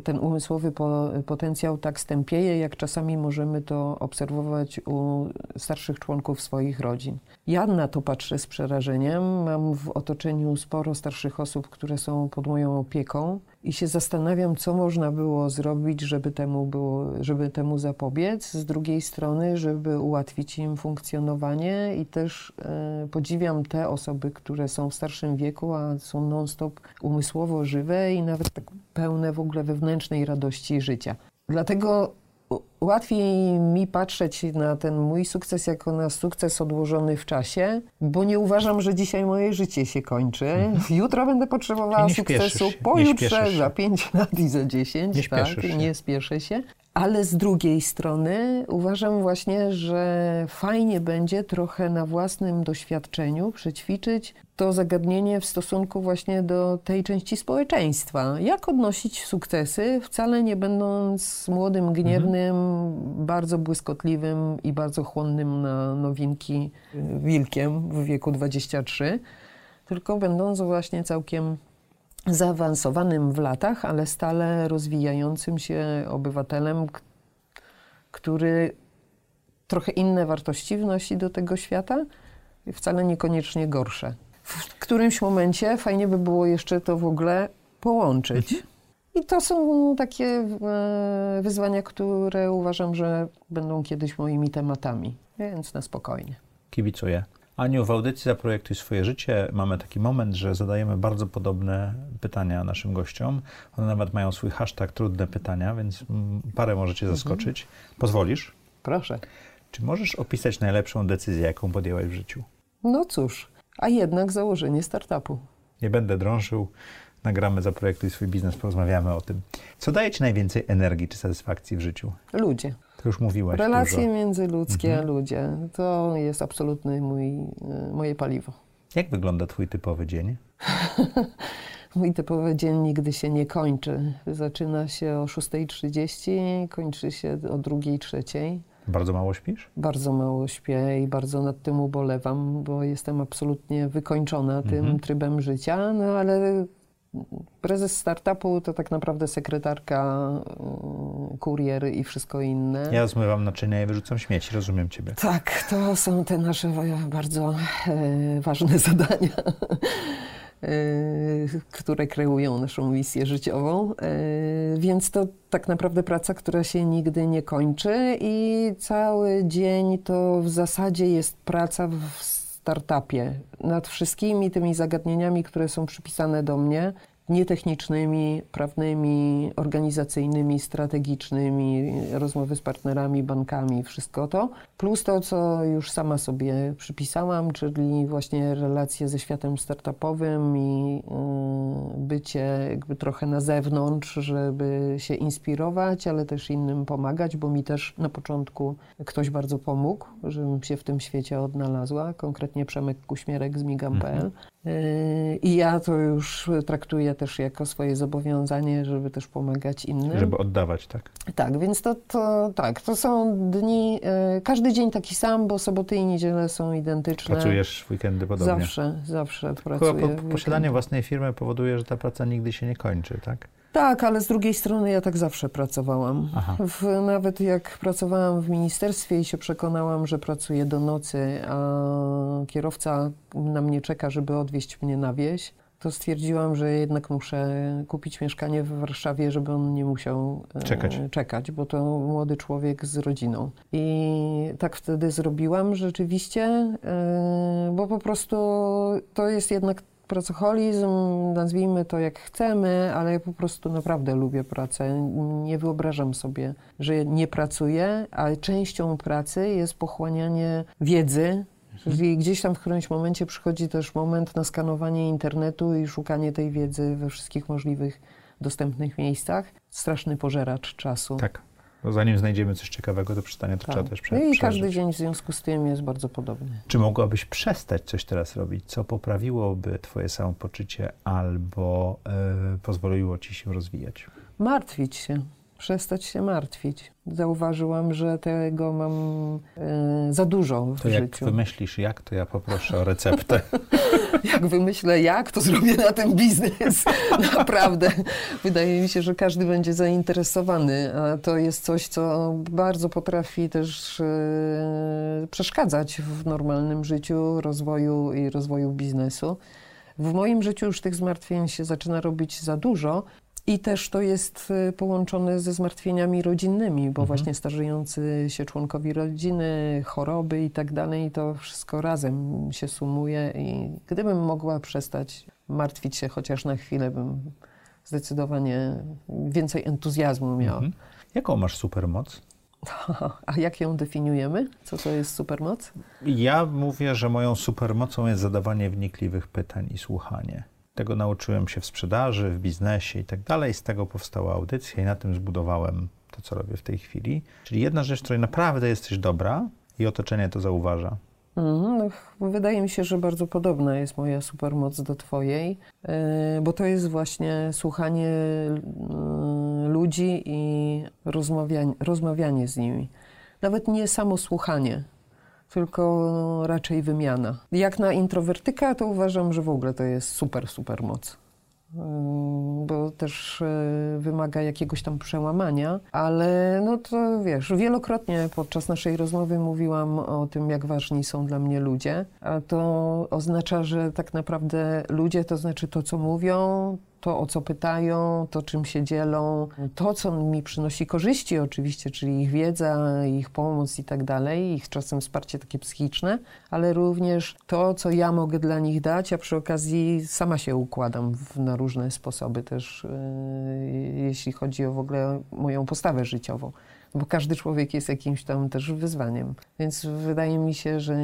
ten umysłowy po, potencjał tak stępieje, jak czasami możemy to obserwować u starszych członków swoich rodzin. Ja na to patrzę z przerażeniem. Mam w otoczeniu sporo starszych osób, które są pod moją opieką. I się zastanawiam, co można było zrobić, żeby temu było, żeby temu zapobiec. Z drugiej strony, żeby ułatwić im funkcjonowanie i też y, podziwiam te osoby, które są w starszym wieku, a są non-stop umysłowo żywe i nawet tak pełne w ogóle wewnętrznej radości życia. Dlatego łatwiej mi patrzeć na ten mój sukces jako na sukces odłożony w czasie, bo nie uważam, że dzisiaj moje życie się kończy. Jutro będę potrzebowała sukcesu, pojutrze, za pięć lat i za dziesięć. Nie, tak, śpieszysz, nie spieszę się. Ale z drugiej strony uważam właśnie, że fajnie będzie trochę na własnym doświadczeniu przećwiczyć to zagadnienie w stosunku właśnie do tej części społeczeństwa. Jak odnosić sukcesy, wcale nie będąc młodym, gniewnym, mhm. bardzo błyskotliwym i bardzo chłonnym na nowinki wilkiem w wieku dwudziestu trzech, tylko będąc właśnie całkiem zaawansowanym w latach, ale stale rozwijającym się obywatelem, który trochę inne wartości wnosi do tego świata, wcale niekoniecznie gorsze. W którymś momencie fajnie by było jeszcze to w ogóle połączyć. Mhm. I to są takie wyzwania, które uważam, że będą kiedyś moimi tematami. więc na spokojnie. Kibicuję. Aniu, w audycji Zaprojektuj swoje życie mamy taki moment, że zadajemy bardzo podobne pytania naszym gościom. One nawet mają swój hashtag trudne pytania, więc parę możecie zaskoczyć. Pozwolisz? Proszę. Czy możesz opisać najlepszą decyzję, jaką podjęłaś w życiu? No cóż, a jednak założenie startupu. Nie będę drążył. Nagramy Zaprojektuj swój biznes, porozmawiamy o tym. Co daje Ci najwięcej energii czy satysfakcji w życiu? Ludzie. To już mówiłaś. Relacje dużo. międzyludzkie, mhm. ludzie. To jest absolutne mój, moje paliwo. Jak wygląda Twój typowy dzień? Mój typowy dzień nigdy się nie kończy. Zaczyna się o szósta trzydzieści, kończy się o druga trzecia. Bardzo mało śpisz? Bardzo mało śpię i bardzo nad tym ubolewam, bo jestem absolutnie wykończona mhm. tym trybem życia, no ale... Prezes startupu to tak naprawdę sekretarka, kurier i wszystko inne. Ja zmywam naczynia i wyrzucam śmieci, rozumiem Ciebie. Tak, to są te nasze bardzo e, ważne zadania, e, które kreują naszą misję życiową. E, więc to tak naprawdę praca, która się nigdy nie kończy i cały dzień to w zasadzie jest praca w startupie, nad wszystkimi tymi zagadnieniami, które są przypisane do mnie, nietechnicznymi, prawnymi, organizacyjnymi, strategicznymi, rozmowy z partnerami, bankami, wszystko to. Plus to, co już sama sobie przypisałam, czyli właśnie relacje ze światem startupowym i bycie jakby trochę na zewnątrz, żeby się inspirować, ale też innym pomagać, bo mi też na początku ktoś bardzo pomógł, żebym się w tym świecie odnalazła, konkretnie Przemek Kuśmierek z migam kropka p l. I ja to już traktuję też jako swoje zobowiązanie, żeby też pomagać innym. Żeby oddawać, tak? Tak, więc to, to tak, to są dni, y, każdy dzień taki sam, bo soboty i niedziele są identyczne. Pracujesz w weekendy podobnie? Zawsze, zawsze Tylko pracuję. Po, po, posiadanie własnej firmy powoduje, że ta praca nigdy się nie kończy, tak? Tak, ale z drugiej strony ja tak zawsze pracowałam. W, nawet jak pracowałam w ministerstwie i się przekonałam, że pracuję do nocy, a kierowca na mnie czeka, żeby odwieźć mnie na wieś, to stwierdziłam, że jednak muszę kupić mieszkanie w Warszawie, żeby on nie musiał czekać, e, czekać bo to młody człowiek z rodziną. I tak wtedy zrobiłam rzeczywiście, e, bo po prostu to jest jednak pracoholizm, nazwijmy to jak chcemy, ale ja po prostu naprawdę lubię pracę. Nie wyobrażam sobie, że nie pracuję, ale częścią pracy jest pochłanianie wiedzy, czyli gdzieś tam w którymś momencie przychodzi też moment na skanowanie internetu i szukanie tej wiedzy we wszystkich możliwych dostępnych miejscach. Straszny pożeracz czasu. Tak. Bo zanim znajdziemy coś ciekawego, to przestanie to tak. trzeba też prze- No i przeżyć. Każdy dzień w związku z tym jest bardzo podobny. Czy mogłabyś przestać coś teraz robić, co poprawiłoby Twoje samopoczucie albo yy, pozwoliło Ci się rozwijać? Martwić się. Przestać się martwić. Zauważyłam, że tego mam yy, za dużo w to życiu. To jak wymyślisz jak, to ja poproszę o receptę. Jak wymyślę jak, to zrobię na ten biznes. Naprawdę. Wydaje mi się, że każdy będzie zainteresowany, a to jest coś, co bardzo potrafi też yy, przeszkadzać w normalnym życiu, rozwoju i rozwoju biznesu. W moim życiu już tych zmartwień się zaczyna robić za dużo, i też to jest połączone ze zmartwieniami rodzinnymi, bo mhm. właśnie starzejący się członkowie rodziny, choroby i tak dalej, to wszystko razem się sumuje i gdybym mogła przestać martwić się chociaż na chwilę, bym zdecydowanie więcej entuzjazmu miała. Mhm. Jaką masz supermoc? A jak ją definiujemy? Co to jest supermoc? Ja mówię, że moją supermocą jest zadawanie wnikliwych pytań i słuchanie. Tego nauczyłem się w sprzedaży, w biznesie i tak dalej. Z tego powstała audycja i na tym zbudowałem to, co robię w tej chwili. Czyli jedna rzecz, w której naprawdę jesteś dobra i otoczenie to zauważa. Mm, no, wydaje mi się, że bardzo podobna jest moja supermoc do Twojej, yy, bo to jest właśnie słuchanie yy, ludzi i rozmawianie, rozmawianie z nimi. Nawet nie samo słuchanie, tylko raczej wymiana. Jak na introwertyka, to uważam, że w ogóle to jest super, super moc. Bo też wymaga jakiegoś tam przełamania, ale no to wiesz, wielokrotnie podczas naszej rozmowy mówiłam o tym, jak ważni są dla mnie ludzie, a to oznacza, że tak naprawdę ludzie to znaczy to, co mówią, to, o co pytają, to, czym się dzielą, to, co mi przynosi korzyści oczywiście, czyli ich wiedza, ich pomoc i tak dalej, ich czasem wsparcie takie psychiczne, ale również to, co ja mogę dla nich dać, a przy okazji sama się układam w, na różne sposoby też, yy, jeśli chodzi o w ogóle moją postawę życiową, bo każdy człowiek jest jakimś tam też wyzwaniem. Więc wydaje mi się, że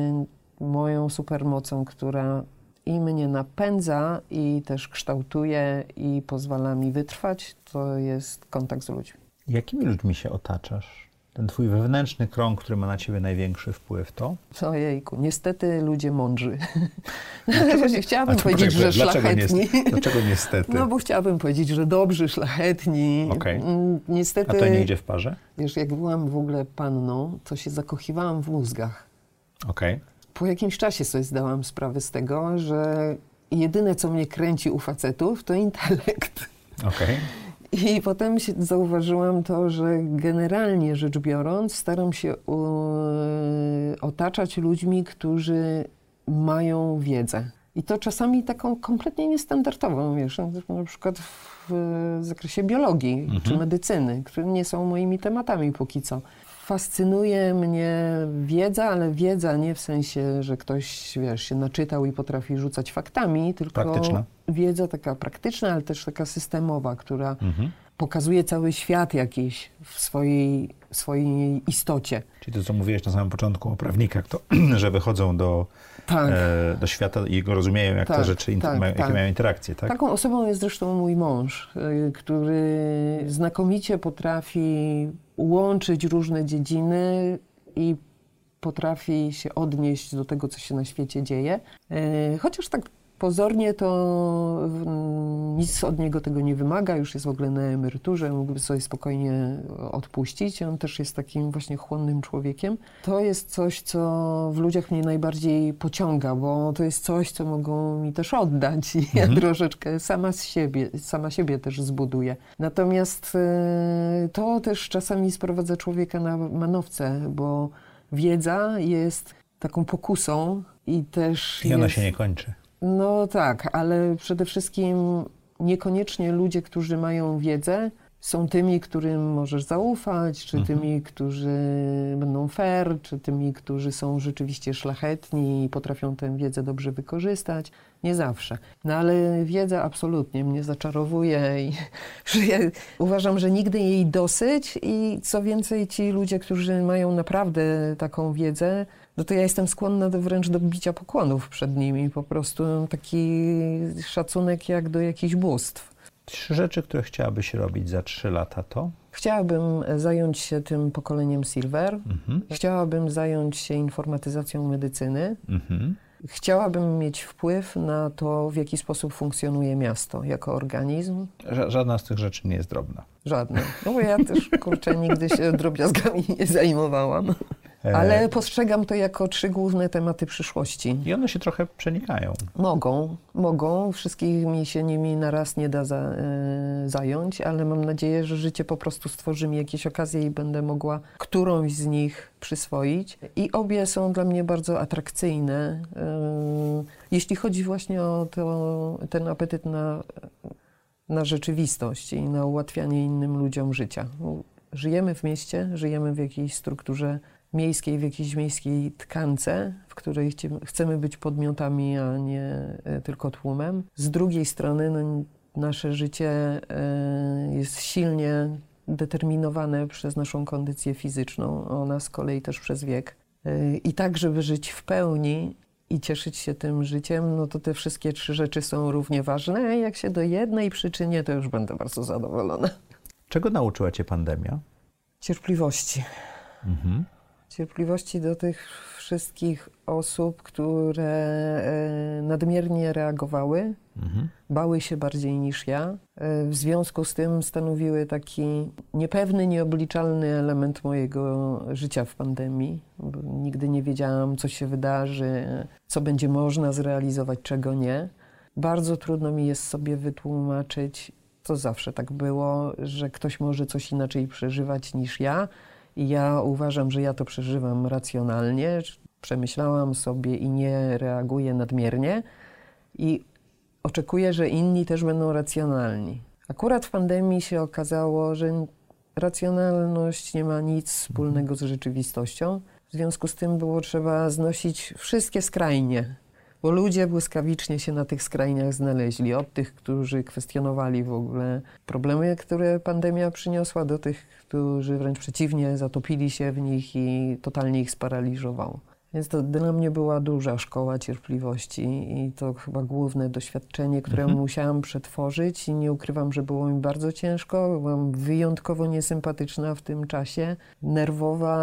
moją supermocą, która i mnie napędza, i też kształtuje, i pozwala mi wytrwać, to jest kontakt z ludźmi. Jakimi ludźmi się otaczasz? Ten twój wewnętrzny krąg, który ma na ciebie największy wpływ, to? Ojejku, niestety ludzie mądrzy. Dlaczego, chciałabym to, powiedzieć, że szlachetni. Nie, dlaczego niestety? No bo chciałabym powiedzieć, że dobrzy, szlachetni. Okay. Niestety. A to nie idzie w parze? Wiesz, jak byłam w ogóle panną, to się zakochiwałam w mózgach. Okej. Okay. Po jakimś czasie sobie zdałam sprawę z tego, że jedyne, co mnie kręci u facetów, to intelekt. Okay. I potem się zauważyłam to, że generalnie rzecz biorąc, staram się otaczać ludźmi, którzy mają wiedzę. I to czasami taką kompletnie niestandardową, wiesz, na przykład w zakresie biologii mhm. czy medycyny, które nie są moimi tematami póki co. Fascynuje mnie wiedza, ale wiedza nie w sensie, że ktoś, wiesz, się naczytał i potrafi rzucać faktami, tylko praktyczna. Wiedza taka praktyczna, ale też taka systemowa, która mhm. pokazuje cały świat jakiś w swojej, swojej istocie. Czyli to, co mówiłeś na samym początku o prawnikach, to, że wychodzą do, tak. e, do świata i go rozumieją, jak tak, te rzeczy, inter- tak, mają, tak. jakie mają interakcje, tak? Taką osobą jest zresztą mój mąż, y, który znakomicie potrafi łączyć różne dziedziny i potrafi się odnieść do tego, co się na świecie dzieje. Y, chociaż tak pozornie to nic od niego tego nie wymaga, już jest w ogóle na emeryturze, mógłby sobie spokojnie odpuścić. On też jest takim właśnie chłonnym człowiekiem. To jest coś, co w ludziach mnie najbardziej pociąga, bo to jest coś, co mogą mi też oddać i mhm. ja troszeczkę sama z siebie, sama siebie też zbuduję. Natomiast to też czasami sprowadza człowieka na manowce, bo wiedza jest taką pokusą i też I ona jest... się nie kończy. No tak, ale przede wszystkim niekoniecznie ludzie, którzy mają wiedzę, są tymi, którym możesz zaufać, czy mhm. tymi, którzy będą fair, czy tymi, którzy są rzeczywiście szlachetni i potrafią tę wiedzę dobrze wykorzystać. Nie zawsze. No ale wiedza absolutnie mnie zaczarowuje i że ja uważam, że nigdy jej dosyć i co więcej, ci ludzie, którzy mają naprawdę taką wiedzę, no to ja jestem skłonna do, wręcz do bicia pokłonów przed nimi. Po prostu taki szacunek jak do jakichś bóstw. Trzy rzeczy, które chciałabyś robić za trzy lata, to? Chciałabym zająć się tym pokoleniem Silver. Mhm. Chciałabym zająć się informatyzacją medycyny. Mhm. Chciałabym mieć wpływ na to, w jaki sposób funkcjonuje miasto jako organizm. Ża- żadna z tych rzeczy nie jest drobna. Żadna. No bo ja też, kurczę, nigdy się drobiazgami nie zajmowałam. Ale postrzegam to jako trzy główne tematy przyszłości. I one się trochę przenikają. Mogą, mogą. Wszystkich mi się nimi naraz nie da za, y, zająć, ale mam nadzieję, że życie po prostu stworzy mi jakieś okazje i będę mogła którąś z nich przyswoić. I obie są dla mnie bardzo atrakcyjne. Y, jeśli chodzi właśnie o to, ten apetyt na, na rzeczywistość i na ułatwianie innym ludziom życia. Żyjemy w mieście, żyjemy w jakiejś strukturze miejskiej, w jakiejś miejskiej tkance, w której chcemy być podmiotami, a nie tylko tłumem. Z drugiej strony no, nasze życie jest silnie determinowane przez naszą kondycję fizyczną, ona z kolei też przez wiek. I tak, żeby żyć w pełni i cieszyć się tym życiem, no to te wszystkie trzy rzeczy są równie ważne, a jak się do jednej przyczynię, to już będę bardzo zadowolona. Czego nauczyła cię pandemia? Cierpliwości. Mhm. Cierpliwości do tych wszystkich osób, które nadmiernie reagowały, mhm. bały się bardziej niż ja. W związku z tym stanowiły taki niepewny, nieobliczalny element mojego życia w pandemii. Nigdy nie wiedziałam, co się wydarzy, co będzie można zrealizować, czego nie. Bardzo trudno mi jest sobie wytłumaczyć, to zawsze tak było, że ktoś może coś inaczej przeżywać niż ja. I ja uważam, że ja to przeżywam racjonalnie, przemyślałam sobie i nie reaguję nadmiernie. I oczekuję, że inni też będą racjonalni. Akurat w pandemii się okazało, że racjonalność nie ma nic wspólnego z rzeczywistością. W związku z tym było trzeba znosić wszystkie skrajnie, bo ludzie błyskawicznie się na tych skrajniach znaleźli. Od tych, którzy kwestionowali w ogóle problemy, które pandemia przyniosła, do tych, którzy wręcz przeciwnie, zatopili się w nich i totalnie ich sparaliżowało. Więc to dla mnie była duża szkoła cierpliwości i to chyba główne doświadczenie, które mhm. musiałam przetworzyć i nie ukrywam, że było mi bardzo ciężko. Byłam wyjątkowo niesympatyczna w tym czasie, nerwowa,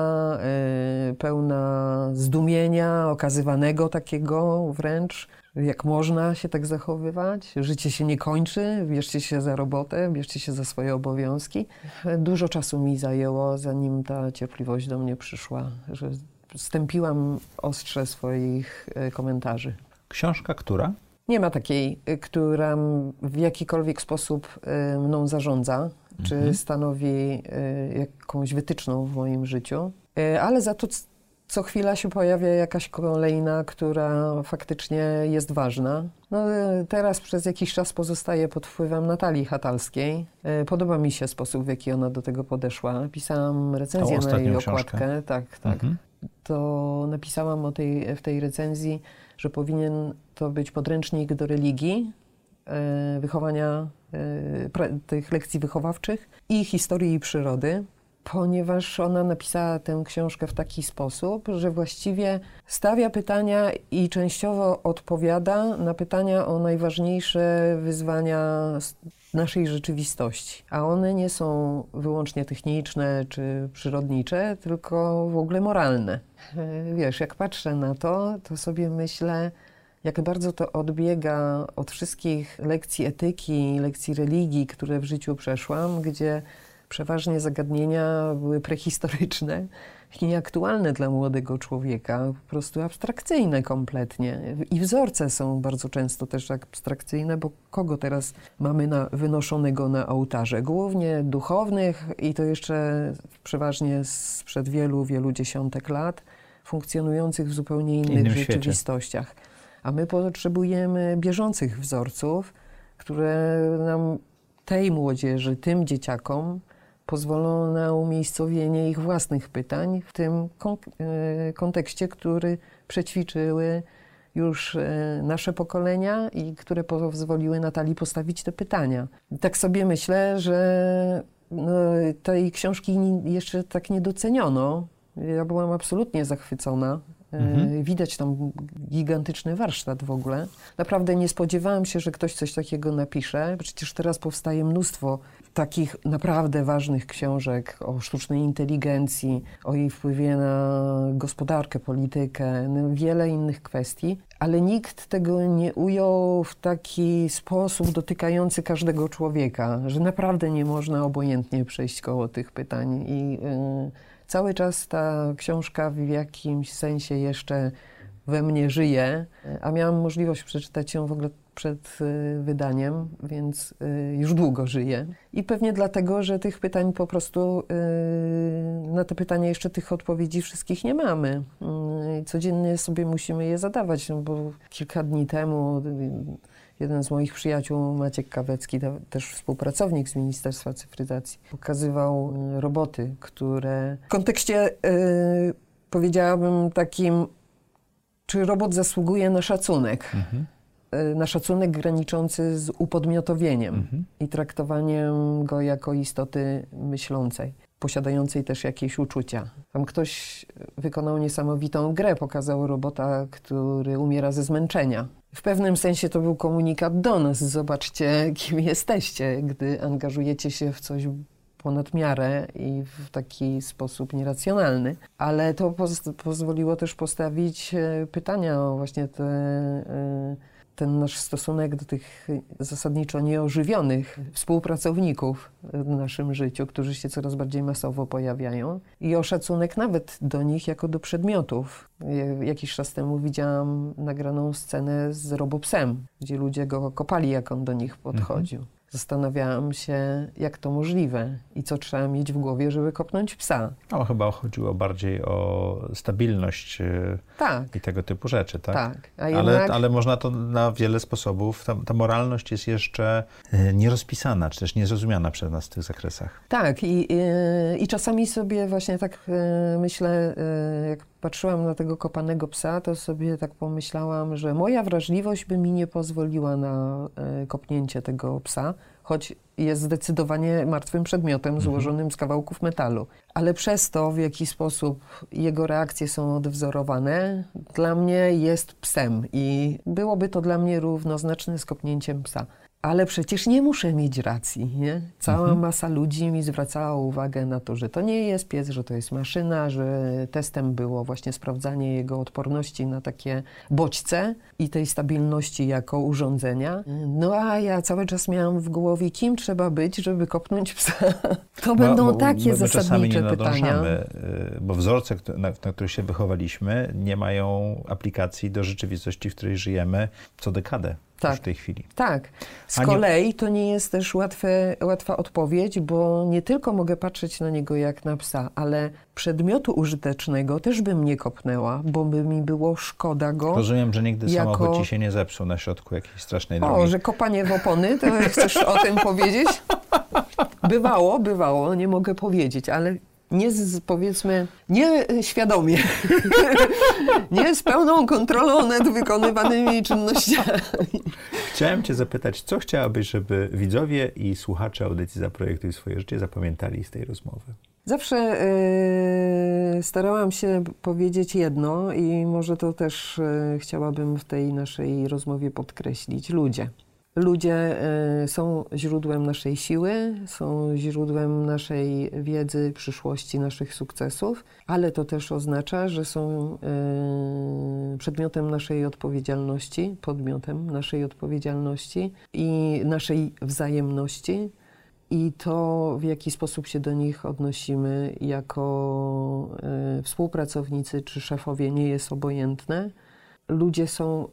yy, pełna zdumienia, okazywanego takiego wręcz, jak można się tak zachowywać. Życie się nie kończy, bierzcie się za robotę, bierzcie się za swoje obowiązki. Dużo czasu mi zajęło, zanim ta cierpliwość do mnie przyszła, że stępiłam ostrze swoich komentarzy. Książka która? Nie ma takiej, która w jakikolwiek sposób mną zarządza, mhm. czy stanowi jakąś wytyczną w moim życiu, ale za to co chwila się pojawia jakaś kolejna, która faktycznie jest ważna. No, teraz przez jakiś czas pozostaję pod wpływem Natalii Hatalskiej. Podoba mi się sposób, w jaki ona do tego podeszła. Pisałam recenzję na jej okładkę. Tak, tak. Mhm. To napisałam o tej, w tej recenzji, że powinien to być podręcznik do religii, e, wychowania e, pra, tych lekcji wychowawczych i historii i przyrody, ponieważ ona napisała tę książkę w taki sposób, że właściwie stawia pytania i częściowo odpowiada na pytania o najważniejsze wyzwania naszej rzeczywistości. A one nie są wyłącznie techniczne czy przyrodnicze, tylko w ogóle moralne. Wiesz, jak patrzę na to, to sobie myślę, jak bardzo to odbiega od wszystkich lekcji etyki, lekcji religii, które w życiu przeszłam, gdzie przeważnie zagadnienia były prehistoryczne i nieaktualne dla młodego człowieka, po prostu abstrakcyjne kompletnie. I wzorce są bardzo często też abstrakcyjne, bo kogo teraz mamy na, wynoszonego na ołtarze? Głównie duchownych i to jeszcze przeważnie sprzed wielu, wielu dziesiątek lat, funkcjonujących w zupełnie innych Innym rzeczywistościach. Świecie. A my potrzebujemy bieżących wzorców, które nam, tej młodzieży, tym dzieciakom, pozwolą na umiejscowienie ich własnych pytań w tym kon kontekście, który przećwiczyły już nasze pokolenia i które pozwoliły Natalii postawić te pytania. Tak sobie myślę, że no, tej książki jeszcze tak nie doceniono. Ja byłam absolutnie zachwycona. Mhm. Widać tam gigantyczny warsztat w ogóle. Naprawdę nie spodziewałam się, że ktoś coś takiego napisze. Przecież teraz powstaje mnóstwo takich naprawdę ważnych książek o sztucznej inteligencji, o jej wpływie na gospodarkę, politykę, wiele innych kwestii, ale nikt tego nie ujął w taki sposób dotykający każdego człowieka, że naprawdę nie można obojętnie przejść koło tych pytań i yy, cały czas ta książka w jakimś sensie jeszcze we mnie żyje, a miałam możliwość przeczytać ją w ogóle przed wydaniem, więc już długo żyję. I pewnie dlatego, że tych pytań po prostu, na te pytania jeszcze tych odpowiedzi wszystkich nie mamy. Codziennie sobie musimy je zadawać, no bo kilka dni temu jeden z moich przyjaciół, Maciek Kawecki, też współpracownik z Ministerstwa Cyfryzacji, pokazywał roboty, które w kontekście, yy, powiedziałabym takim, czy robot zasługuje na szacunek, mhm. yy, na szacunek graniczący z upodmiotowieniem mhm. i traktowaniem go jako istoty myślącej, posiadającej też jakieś uczucia. Tam ktoś wykonał niesamowitą grę, pokazał robota, który umiera ze zmęczenia. W pewnym sensie to był komunikat do nas. Zobaczcie, kim jesteście, gdy angażujecie się w coś ponad miarę i w taki sposób nieracjonalny. Ale to poz pozwoliło też postawić pytania o właśnie te, ten nasz stosunek do tych zasadniczo nieożywionych współpracowników w naszym życiu, którzy się coraz bardziej masowo pojawiają i o szacunek nawet do nich jako do przedmiotów. Jakiś czas temu widziałam nagraną scenę z Robopsem, gdzie ludzie go kopali, jak on do nich podchodził. Mhm. zastanawiałam się, jak to możliwe i co trzeba mieć w głowie, żeby kopnąć psa. No, chyba chodziło bardziej o stabilność tak. i tego typu rzeczy, tak? Tak. A jednak... ale, ale można to na wiele sposobów. Ta, ta moralność jest jeszcze nierozpisana, czy też niezrozumiana przez nas w tych zakresach. Tak. I, i, i czasami sobie właśnie tak myślę, jak patrzyłam na tego kopanego psa, to sobie tak pomyślałam, że moja wrażliwość by mi nie pozwoliła na kopnięcie tego psa, choć jest zdecydowanie martwym przedmiotem złożonym z kawałków metalu. Ale przez to, w jaki sposób jego reakcje są odwzorowane, dla mnie jest psem i byłoby to dla mnie równoznaczne z kopnięciem psa. Ale przecież nie muszę mieć racji, nie? Cała masa ludzi mi zwracała uwagę na to, że to nie jest pies, że to jest maszyna, że testem było właśnie sprawdzanie jego odporności na takie bodźce i tej stabilności jako urządzenia. No a ja cały czas miałam w głowie, kim trzeba być, żeby kopnąć psa. To będą no, bo, takie my zasadnicze my pytania. Nie nadążamy, bo wzorce, na, na których się wychowaliśmy, nie mają aplikacji do rzeczywistości, w której żyjemy co dekadę. Tak, w tej chwili. Tak. Z Aniu... kolei to nie jest też łatwe, łatwa odpowiedź, bo nie tylko mogę patrzeć na niego jak na psa, ale przedmiotu użytecznego też bym nie kopnęła, bo by mi było szkoda go. Rozumiem, że nigdy jako... samochód ci się nie zepsuł na środku jakiejś strasznej drogi. O, że kopanie w opony, to chcesz o tym powiedzieć? Bywało, bywało, nie mogę powiedzieć, ale... Nie z, powiedzmy, nie świadomie, nie z pełną kontrolą nad wykonywanymi czynnościami. Chciałem cię zapytać, co chciałabyś, żeby widzowie i słuchacze audycji Zaprojektuj swoje życie zapamiętali z tej rozmowy? Zawsze yy, starałam się powiedzieć jedno i może to też yy, chciałabym w tej naszej rozmowie podkreślić. Ludzie. Ludzie y, są źródłem naszej siły, są źródłem naszej wiedzy, przyszłości, naszych sukcesów, ale to też oznacza, że są y, przedmiotem naszej odpowiedzialności, podmiotem naszej odpowiedzialności i naszej wzajemności i to, w jaki sposób się do nich odnosimy jako y, współpracownicy czy szefowie, nie jest obojętne. Ludzie są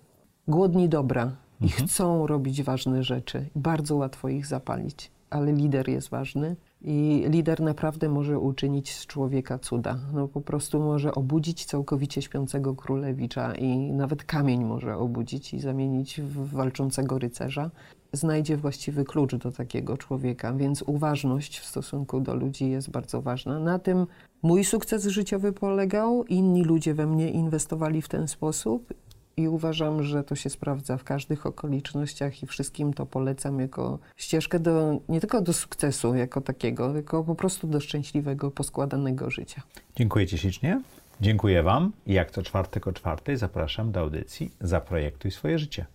głodni dobra. I chcą robić ważne rzeczy. Bardzo łatwo ich zapalić, ale lider jest ważny i lider naprawdę może uczynić z człowieka cuda. No po prostu może obudzić całkowicie śpiącego królewicza i nawet kamień może obudzić i zamienić w walczącego rycerza. Znajdzie właściwy klucz do takiego człowieka, więc uważność w stosunku do ludzi jest bardzo ważna. Na tym mój sukces życiowy polegał, inni ludzie we mnie inwestowali w ten sposób. I uważam, że to się sprawdza w każdych okolicznościach i wszystkim to polecam jako ścieżkę do, nie tylko do sukcesu jako takiego, tylko po prostu do szczęśliwego, poskładanego życia. Dziękuję ci ślicznie. Dziękuję wam. I jak co czwartek o czwartej zapraszam do audycji Zaprojektuj swoje życie.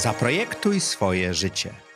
Zaprojektuj swoje życie.